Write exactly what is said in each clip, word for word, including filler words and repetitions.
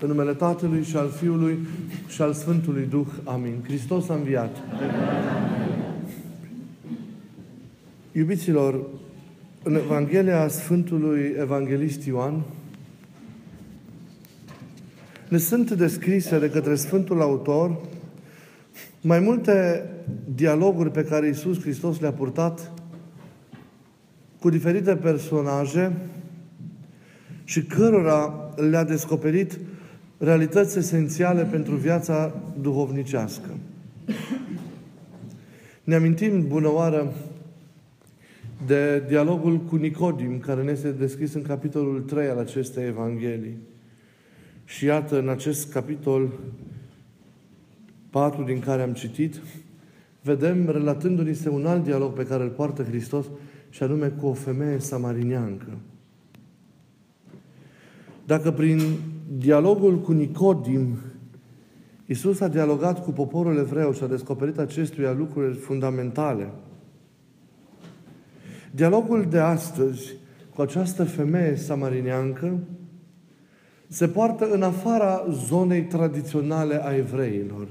În numele Tatălui și al Fiului și al Sfântului Duh. Amin. Hristos a înviat. Iubiților, în Evanghelia Sfântului Evanghelist Ioan ne sunt descrise de către Sfântul Autor mai multe dialoguri pe care Iisus Hristos le-a purtat cu diferite personaje și cărora le-a descoperit realități esențiale pentru viața duhovnicească. Ne amintim, bună oară, de dialogul cu Nicodim, care ne este descris în capitolul trei al acestei Evanghelii. Și iată, în acest capitol patru din care am citit, vedem relatându-ni se un alt dialog pe care îl poartă Hristos, și anume cu o femeie samarineancă. Dacă prin dialogul cu Nicodim Iisus a dialogat cu poporul evreu și a descoperit acestuia lucruri fundamentale, dialogul de astăzi cu această femeie samarineancă se poartă în afara zonei tradiționale a evreilor.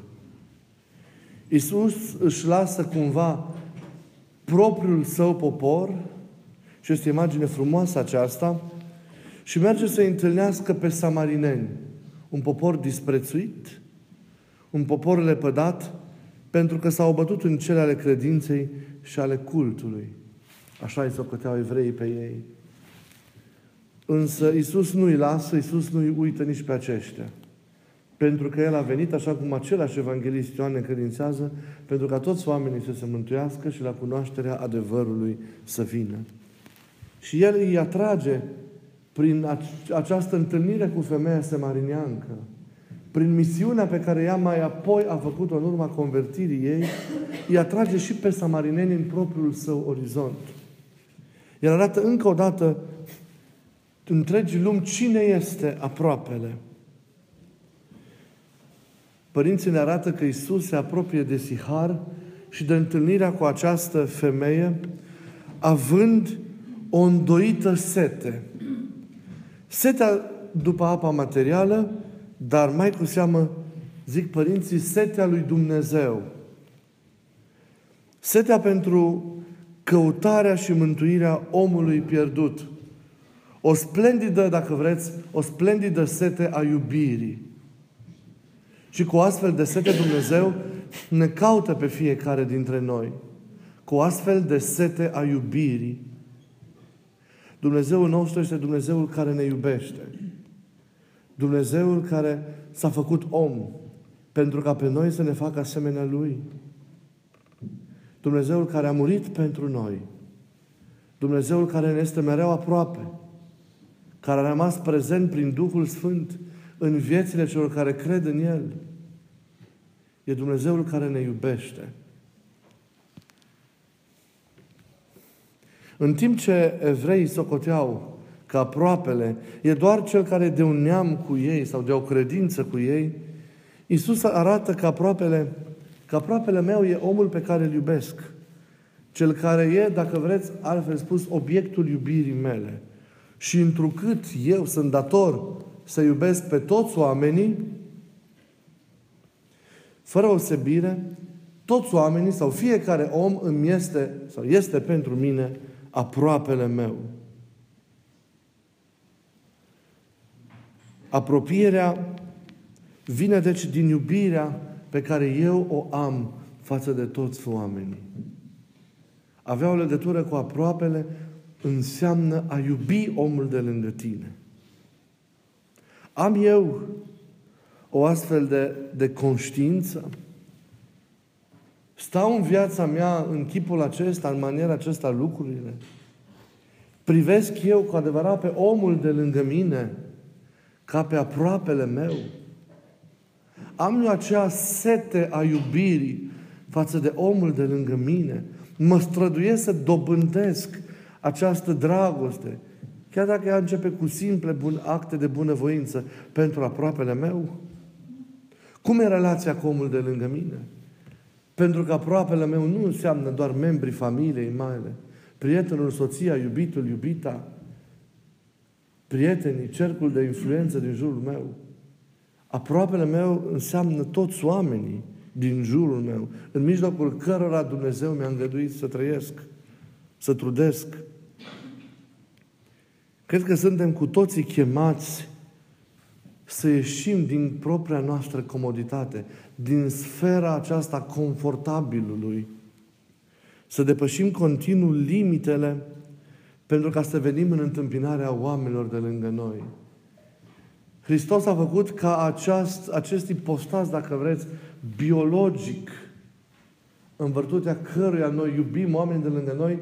Iisus își lasă cumva propriul său popor, și este imagine frumoasă aceasta, și merge să întâlnească pe samarineni, un popor disprețuit, un popor lepădat, pentru că s-au bătut în cele ale credinței și ale cultului. Așa îi socoteau evreii pe ei. Însă Iisus nu îi lasă, Iisus nu îi uită nici pe aceștia. Pentru că El a venit, așa cum același evanghelist Ioan ne încredințează, pentru ca toți oamenii să se mântuiască și la cunoașterea adevărului să vină. Și El îi atrage prin această întâlnire cu femeia samarineancă, prin misiunea pe care ea mai apoi a făcut-o în urma convertirii ei, îi atrage și pe samarineni în propriul său orizont. El arată încă o dată întregii lumi cine este aproapele. Părinții ne arată că Iisus se apropie de Sihar și de întâlnirea cu această femeie, având o îndoită sete. Setea după apa materială, dar mai cu seamă, zic părinții, setea lui Dumnezeu. Setea pentru căutarea și mântuirea omului pierdut. O splendidă, dacă vreți, o splendidă sete a iubirii. Și cu astfel de sete Dumnezeu ne caută pe fiecare dintre noi. Cu astfel de sete a iubirii. Dumnezeul nostru este Dumnezeul care ne iubește. Dumnezeul care s-a făcut om pentru ca pe noi să ne facă asemenea Lui. Dumnezeul care a murit pentru noi. Dumnezeul care ne este mereu aproape. Care a rămas prezent prin Duhul Sfânt în viețile celor care cred în El. E Dumnezeul care ne iubește. În timp ce evreii socoteau că aproapele e doar cel care e de un neam cu ei sau de o credință cu ei, Iisus arată că aproapele, că aproapele meu e omul pe care îl iubesc. Cel care e, dacă vreți, altfel spus, obiectul iubirii mele. Și întrucât eu sunt dator să iubesc pe toți oamenii, fără osebire, toți oamenii sau fiecare om îmi este, sau este pentru mine, aproapele meu. Apropierea vine deci din iubirea pe care eu o am față de toți oamenii. Avea o legătură cu aproapele, înseamnă a iubi omul de lângă tine. Am eu o astfel de, de conștiință? Stau în viața mea în chipul acesta, în maniera aceasta lucrurile? Privesc eu cu adevărat pe omul de lângă mine ca pe aproapele meu? Am eu acea sete a iubirii față de omul de lângă mine? Mă străduiesc să dobândesc această dragoste, chiar dacă ea începe cu simple bun, acte de bunăvoință pentru aproapele meu? Cum e relația cu omul de lângă mine? Pentru că aproapele meu nu înseamnă doar membrii familiei mele, prietenul, soția, iubitul, iubita, prietenii, cercul de influență din jurul meu, Aproapele meu înseamnă toți oamenii din jurul meu, în mijlocul cărora Dumnezeu mi-a îngăduit să trăiesc, să trudesc. Cred că suntem cu toții chemați să ieșim din propria noastră comoditate, din sfera aceasta confortabilului, să depășim continuu limitele pentru ca să venim în întâmpinarea oamenilor de lângă noi. Hristos a făcut ca aceast, acest ipostas, dacă vreți, biologic, în virtutea căruia noi iubim oamenii de lângă noi,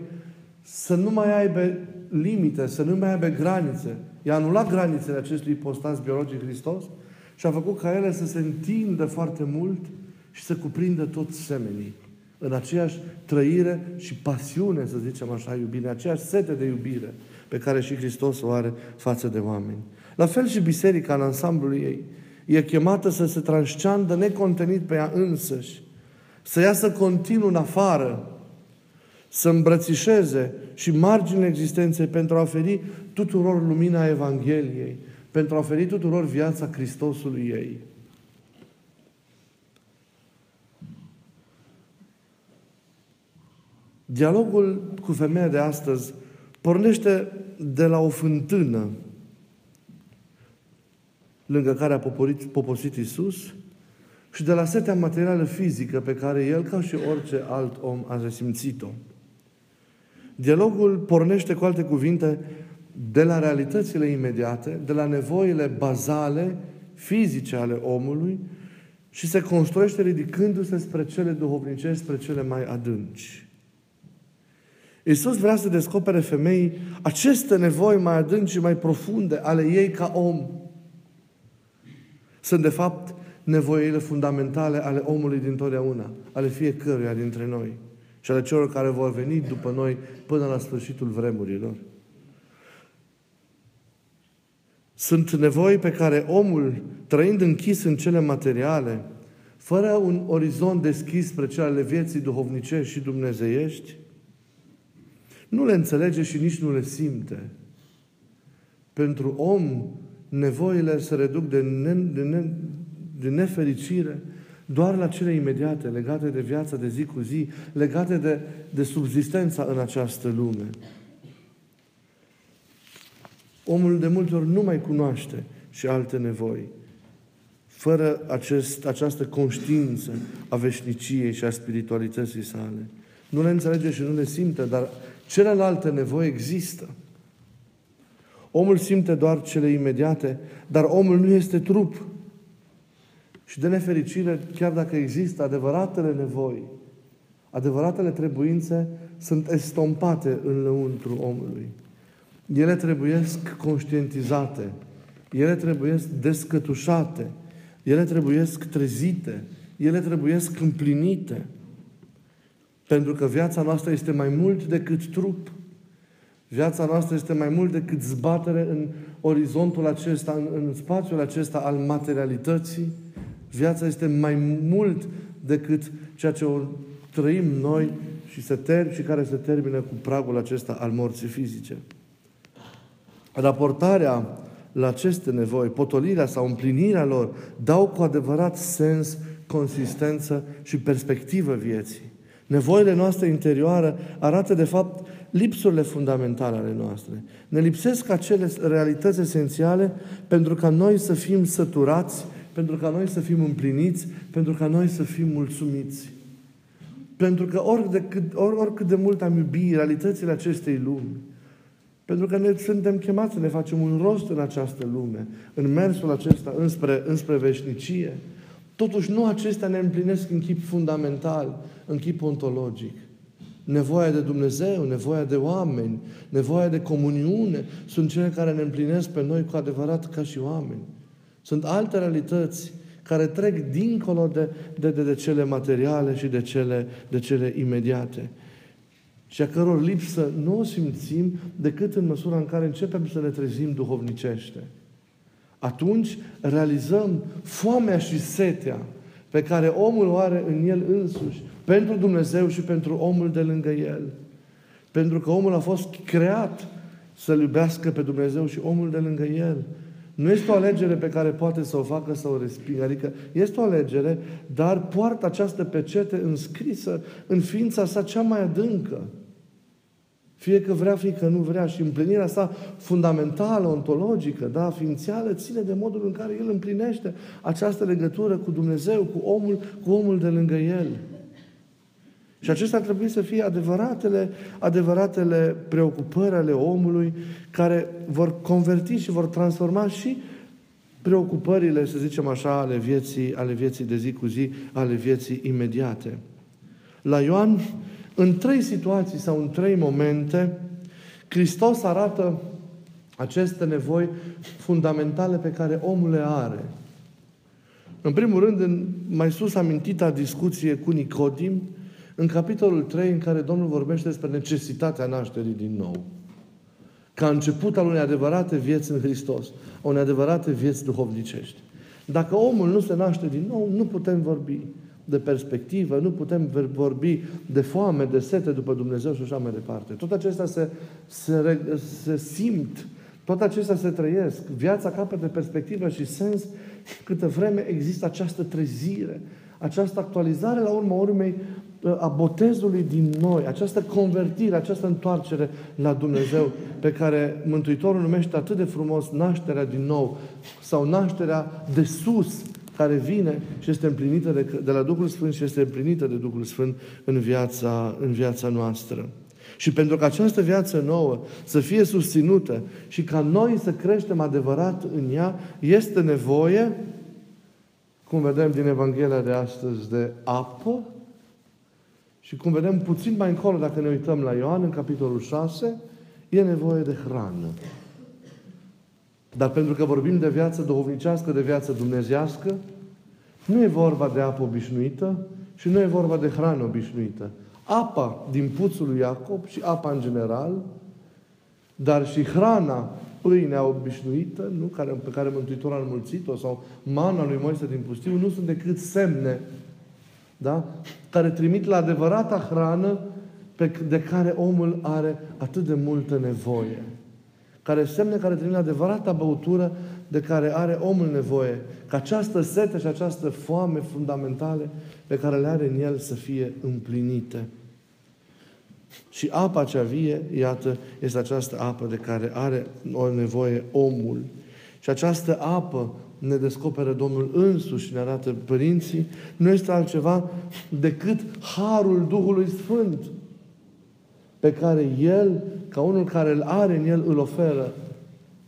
să nu mai aibă limite, să nu mai aibă granițe. I-a anulat granițele acestui ipostas biologic Hristos și a făcut ca ele să se întindă foarte mult și să cuprindă toți semenii. În aceeași trăire și pasiune, să zicem așa, iubire, aceeași sete de iubire pe care și Hristos o are față de oameni. La fel și biserica în ansamblul ei e chemată să se transceandă necontenit pe ea însăși, să iasă continuu în afară, să îmbrățișeze și marginile existenței pentru a oferi tuturor lumina Evangheliei, pentru a oferi tuturor viața Hristosului ei. Dialogul cu femeia de astăzi pornește de la o fântână lângă care a poporit, poposit Iisus și de la setea materială fizică pe care El, ca și orice alt om, a resimțit-o. Dialogul pornește, cu alte cuvinte, de la realitățile imediate, de la nevoile bazale, fizice ale omului și se construiește ridicându-se spre cele duhovnicești, spre cele mai adânci. Iisus vrea să descopere femeii aceste nevoi mai adânci și mai profunde ale ei ca om. Sunt, de fapt, nevoile fundamentale ale omului dintotdeauna, ale fiecăruia dintre noi și ale celor care vor veni după noi până la sfârșitul vremurilor. Sunt nevoi pe care omul, trăind închis în cele materiale, fără un orizont deschis spre cele ale vieții duhovnicești și dumnezeiești, nu le înțelege și nici nu le simte. Pentru om, nevoile se reduc de, ne, de, ne, de nefericire doar la cele imediate, legate de viața de zi cu zi, legate de, de subzistența în această lume. Omul de multe ori nu mai cunoaște și alte nevoi, fără acest, această conștiință a veșniciei și a spiritualității sale. Nu le înțelege și nu le simte, dar celelalte nevoi există. Omul simte doar cele imediate, dar omul nu este trup. Și de nefericire, chiar dacă există adevăratele nevoi, adevăratele trebuințe sunt estompate în lăuntru omului. Ele trebuiesc conștientizate, ele trebuiesc descătușate, ele trebuiesc trezite, ele trebuiesc împlinite. Pentru că viața noastră este mai mult decât trup. Viața noastră este mai mult decât zbatere în orizontul acesta, în, în spațiul acesta al materialității. Viața este mai mult decât ceea ce o trăim noi și, se ter- și care se termină cu pragul acesta al morții fizice. Raportarea la aceste nevoi, potolirea sau împlinirea lor, dau cu adevărat sens, consistență și perspectivă vieții. Nevoile noastre interioare arată, de fapt, lipsurile fundamentale ale noastre. Ne lipsesc acele realități esențiale pentru ca noi să fim săturați, pentru ca noi să fim împliniți, pentru ca noi să fim mulțumiți. Pentru că oricât, or, oricât de mult am iubit realitățile acestei lumi, pentru că ne suntem chemați să ne facem un rost în această lume, în mersul acesta înspre, înspre veșnicie, totuși nu acestea ne împlinesc în chip fundamental, în chip ontologic. Nevoia de Dumnezeu, nevoia de oameni, nevoia de comuniune sunt cele care ne împlinesc pe noi cu adevărat ca și oameni. Sunt alte realități care trec dincolo de, de, de, de cele materiale și de cele, de cele imediate și a căror lipsă nu o simțim decât în măsura în care începem să ne trezim duhovnicește. Atunci realizăm foamea și setea pe care omul o are în el însuși, pentru Dumnezeu și pentru omul de lângă el. Pentru că omul a fost creat să-L iubească pe Dumnezeu și omul de lângă el. Nu este o alegere pe care poate să o facă sau o respingă. Adică este o alegere, dar poartă această pecete înscrisă în ființa sa cea mai adâncă. Fie că vrea, fie că nu vrea. Și împlinirea sa fundamentală, ontologică, da, ființială, ține de modul în care el împlinește această legătură cu Dumnezeu, cu omul, cu omul de lângă el. Și acestea ar trebui să fie adevăratele, adevăratele preocupări ale omului, care vor converti și vor transforma și preocupările, să zicem așa, ale vieții, ale vieții de zi cu zi, ale vieții imediate. La Ioan, în trei situații sau în trei momente, Hristos arată aceste nevoi fundamentale pe care omul le are. În primul rând, în mai sus amintita discuție cu Nicodim, în capitolul trei, în care Domnul vorbește despre necesitatea nașterii din nou. Ca început al unei adevărate vieți în Hristos, a unei adevărate vieți duhovnicești. Dacă omul nu se naște din nou, nu putem vorbi de perspectivă, nu putem vorbi de foame, de sete după Dumnezeu și așa mai departe. Tot acestea se, se, se simt, tot acestea se trăiesc. Viața capătă perspectivă și sens câtă vreme există această trezire, această actualizare la urma urmei a botezului din noi, această convertire, această întoarcere la Dumnezeu, pe care Mântuitorul numește atât de frumos nașterea din nou, sau nașterea de sus, care vine și este împlinită de, de la Duhul Sfânt și este împlinită de Duhul Sfânt în viața, în viața noastră. Și pentru că această viață nouă să fie susținută și ca noi să creștem adevărat în ea, este nevoie, cum vedem din Evanghelia de astăzi, de apă. Și cum vedem puțin mai încolo, dacă ne uităm la Ioan, în capitolul șase, e nevoie de hrană. Dar pentru că vorbim de viață duhovnicească, de viață dumnezească, nu e vorba de apă obișnuită și nu e vorba de hrană obișnuită. Apa din puțul lui Iacob și apa în general, dar și hrana, pâinea obișnuită, nu? Care, pe care Mântuitorul a înmulțit-o, sau mana lui Moise din pustiu, nu sunt decât semne, da? Care trimit la adevărata hrană de care omul are atât de multă nevoie. Care semne care trimit la adevărata băutură de care are omul nevoie. Ca această sete și această foame fundamentale pe care le are în el să fie împlinite. Și apa cea vie, iată, este această apă de care are o nevoie omul. Și această apă ne descoperă Domnul însuși și ne arată părinții, nu este altceva decât harul Duhului Sfânt pe care El, ca unul care îl are în El, îl oferă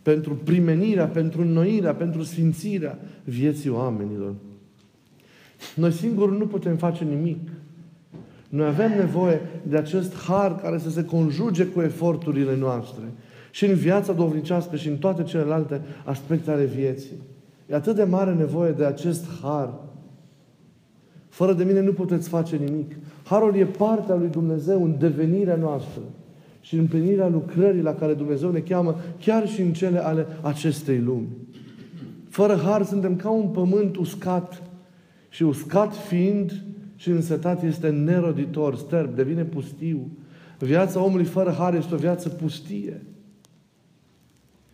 pentru primenirea, pentru înnoirea, pentru sfințirea vieții oamenilor. Noi singuri nu putem face nimic. Noi avem nevoie de acest har care să se conjuge cu eforturile noastre și în viața duhovnicească și în toate celelalte aspecte ale vieții. E atât de mare nevoie de acest har. Fără de mine nu puteți face nimic. Harul e partea lui Dumnezeu în devenirea noastră și în plinirea lucrării la care Dumnezeu ne cheamă, chiar și în cele ale acestei lumi. Fără har suntem ca un pământ uscat. Și uscat fiind și însetat este neroditor, sterb, devine pustiu. Viața omului fără har este o viață pustie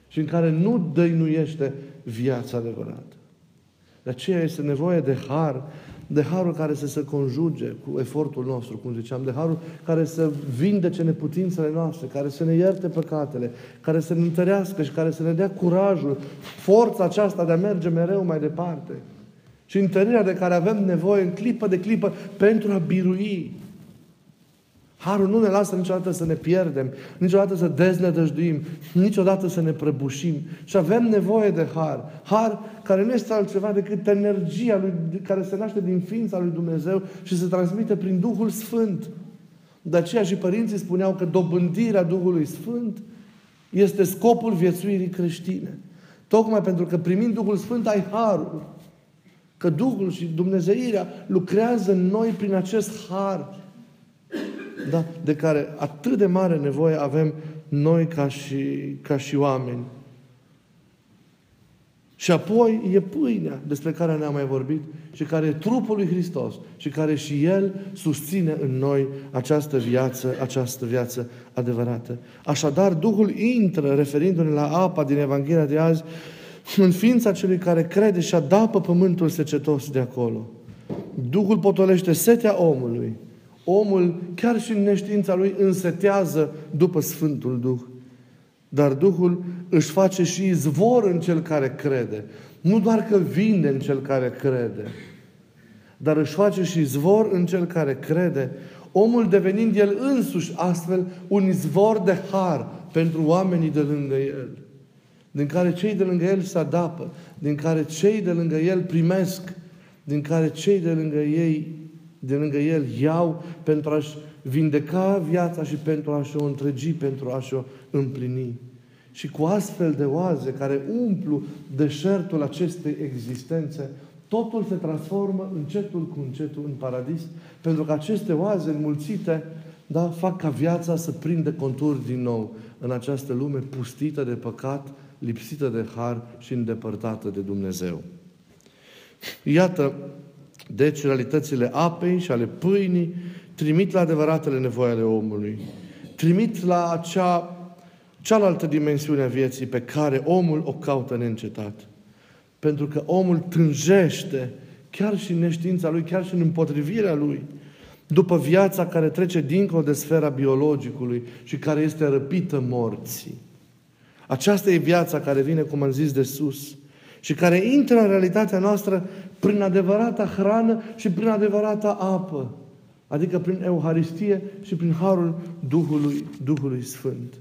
și în care nu dăinuiește viața adevărată. De aceea este nevoie de har, de harul care să se conjuge cu efortul nostru, cum ziceam, de harul care să vindece neputințele noastre, care să ne ierte păcatele, care să ne întărească și care să ne dea curajul, forța aceasta de a merge mereu mai departe. Și întărirea de care avem nevoie în clipă de clipă pentru a birui. Harul nu ne lasă niciodată să ne pierdem, niciodată să deznădăjduim, niciodată să ne prăbușim. Și avem nevoie de har. Har care nu este altceva decât energia lui, care se naște din ființa lui Dumnezeu și se transmite prin Duhul Sfânt. De aceea și părinții spuneau că dobândirea Duhului Sfânt este scopul viețuirii creștine. Tocmai pentru că primind Duhul Sfânt ai harul. Că Duhul și Dumnezeirea lucrează în noi prin acest har. Da, de care atât de mare nevoie avem noi ca și, ca și oameni. Și apoi e pâinea despre care ne-am mai vorbit și care e trupul lui Hristos și care și El susține în noi această viață, această viață adevărată. Așadar, Duhul intră, referindu-ne la apa din Evanghelia de azi, în ființa celui care crede și adapă pământul secetos de acolo. Duhul potolește setea omului. Omul, chiar și în neștiința lui, însetează după Sfântul Duh. Dar Duhul își face și izvor în cel care crede. Nu doar că vinde în cel care crede, dar își face și izvor în cel care crede, omul devenind el însuși astfel un izvor de har pentru oamenii de lângă el, din care cei de lângă el se adapă, din care cei de lângă el primesc, din care cei de lângă ei, de lângă el iau pentru a-și vindeca viața și pentru a-și o întregi, pentru a-și o împlini. Și cu astfel de oaze care umplu deșertul acestei existențe, totul se transformă încetul cu încetul în paradis, pentru că aceste oaze înmulțite, da, fac ca viața să prindă conturi din nou în această lume pustită de păcat, lipsită de har și îndepărtată de Dumnezeu. Iată, deci, realitățile apei și ale pâinii trimit la adevăratele nevoi ale omului, trimit la acea cealaltă dimensiune a vieții pe care omul o caută neîncetat. Pentru că omul tânjește, chiar și în neștiința lui, chiar și în împotrivirea lui, după viața care trece dincolo de sfera biologicului și care este răpită morții. Aceasta e viața care vine, cum am zis, de sus și care intră în realitatea noastră prin adevărata hrană și prin adevărata apă, adică prin Euharistie și prin harul Duhului, Duhului Sfânt.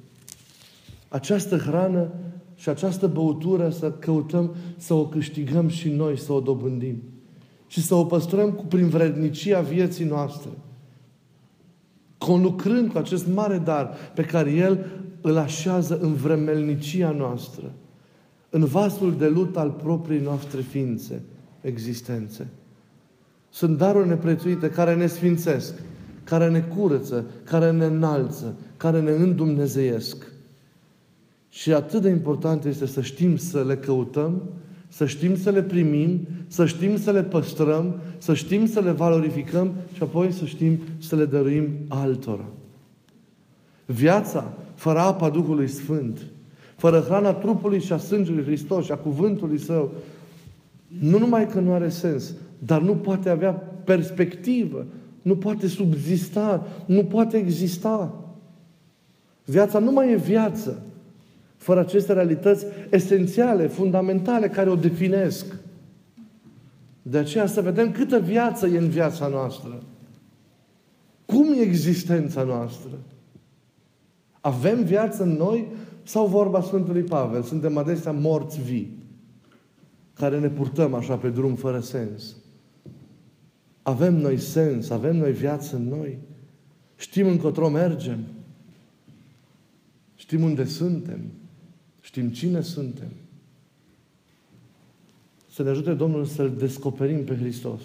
Această hrană și această băutură să căutăm să o câștigăm și noi, să o dobândim. Și să o păstrăm cu, prin vrednicia vieții noastre. Conlucrând cu acest mare dar pe care El îl așează în vremelnicia noastră. În vasul de lut al propriei noastre ființe, existențe. Sunt daruri neprețuite care ne sfințesc, care ne curăță, care ne înalță, care ne îndumnezeiesc. Și atât de important este să știm să le căutăm, să știm să le primim, să știm să le păstrăm, să știm să le valorificăm și apoi să știm să le dăruim altora. Viața fără apa Duhului Sfânt, fără hrana trupului și a sângelui Hristos și a cuvântului Său, nu numai că nu are sens, dar nu poate avea perspectivă, nu poate subzista, nu poate exista. Viața nu mai e viață fără aceste realități esențiale, fundamentale, care o definesc. De aceea să vedem câtă viață e în viața noastră. Cum e existența noastră? Avem viață în noi? Sau vorba Sfântului Pavel, suntem adesea morți vii, care ne purtăm așa pe drum fără sens. Avem noi sens, avem noi viață în noi. Știm încotro mergem. Știm unde suntem. Știm cine suntem. Să ne ajute Domnul să-L descoperim pe Hristos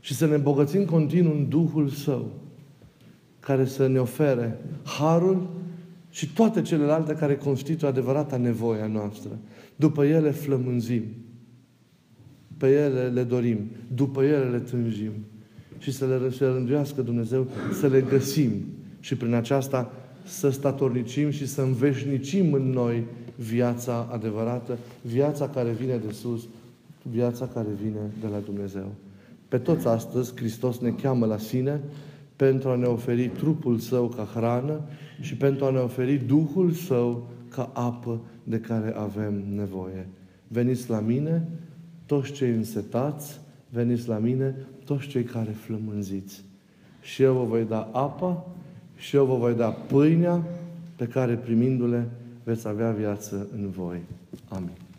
și să ne îmbogățim continuu în Duhul Său, care să ne ofere harul și toate celelalte care constituie adevărata nevoie a noastră. După ele flămânzim. Pe ele le dorim. După ele le tânjim. Și să le rânduiască Dumnezeu să le găsim. Și prin aceasta să statornicim și să înveșnicim în noi viața adevărată, viața care vine de sus, viața care vine de la Dumnezeu. Pe toți astăzi, Hristos ne cheamă la sine pentru a ne oferi trupul Său ca hrană și pentru a ne oferi Duhul Său ca apă de care avem nevoie. Veniți la mine, toți cei însetați, veniți la mine, toți cei care flămânziți. Și eu vă voi da apa, și eu vă voi da pâinea pe care, primindu-le, veți avea viață în voi. Amin.